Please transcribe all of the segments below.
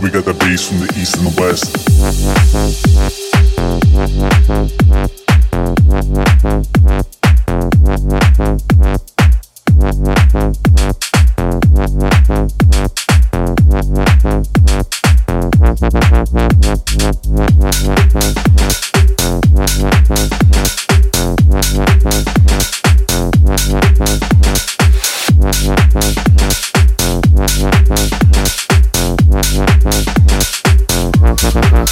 Here we got the bass from the east and the west.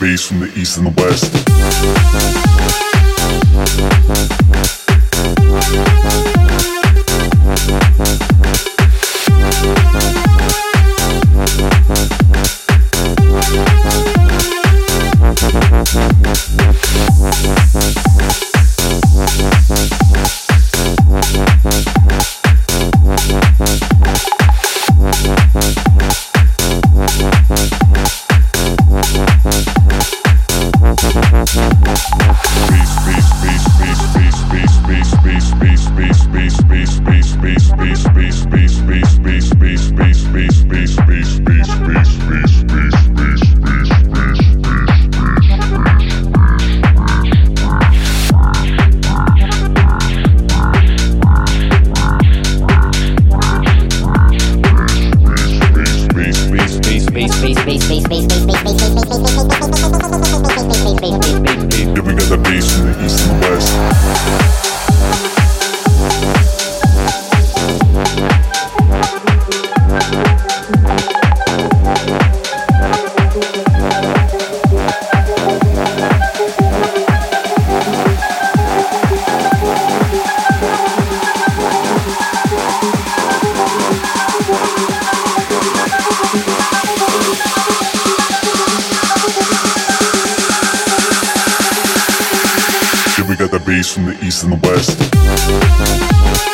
Bass from the east and the west. Bass from the east and the west.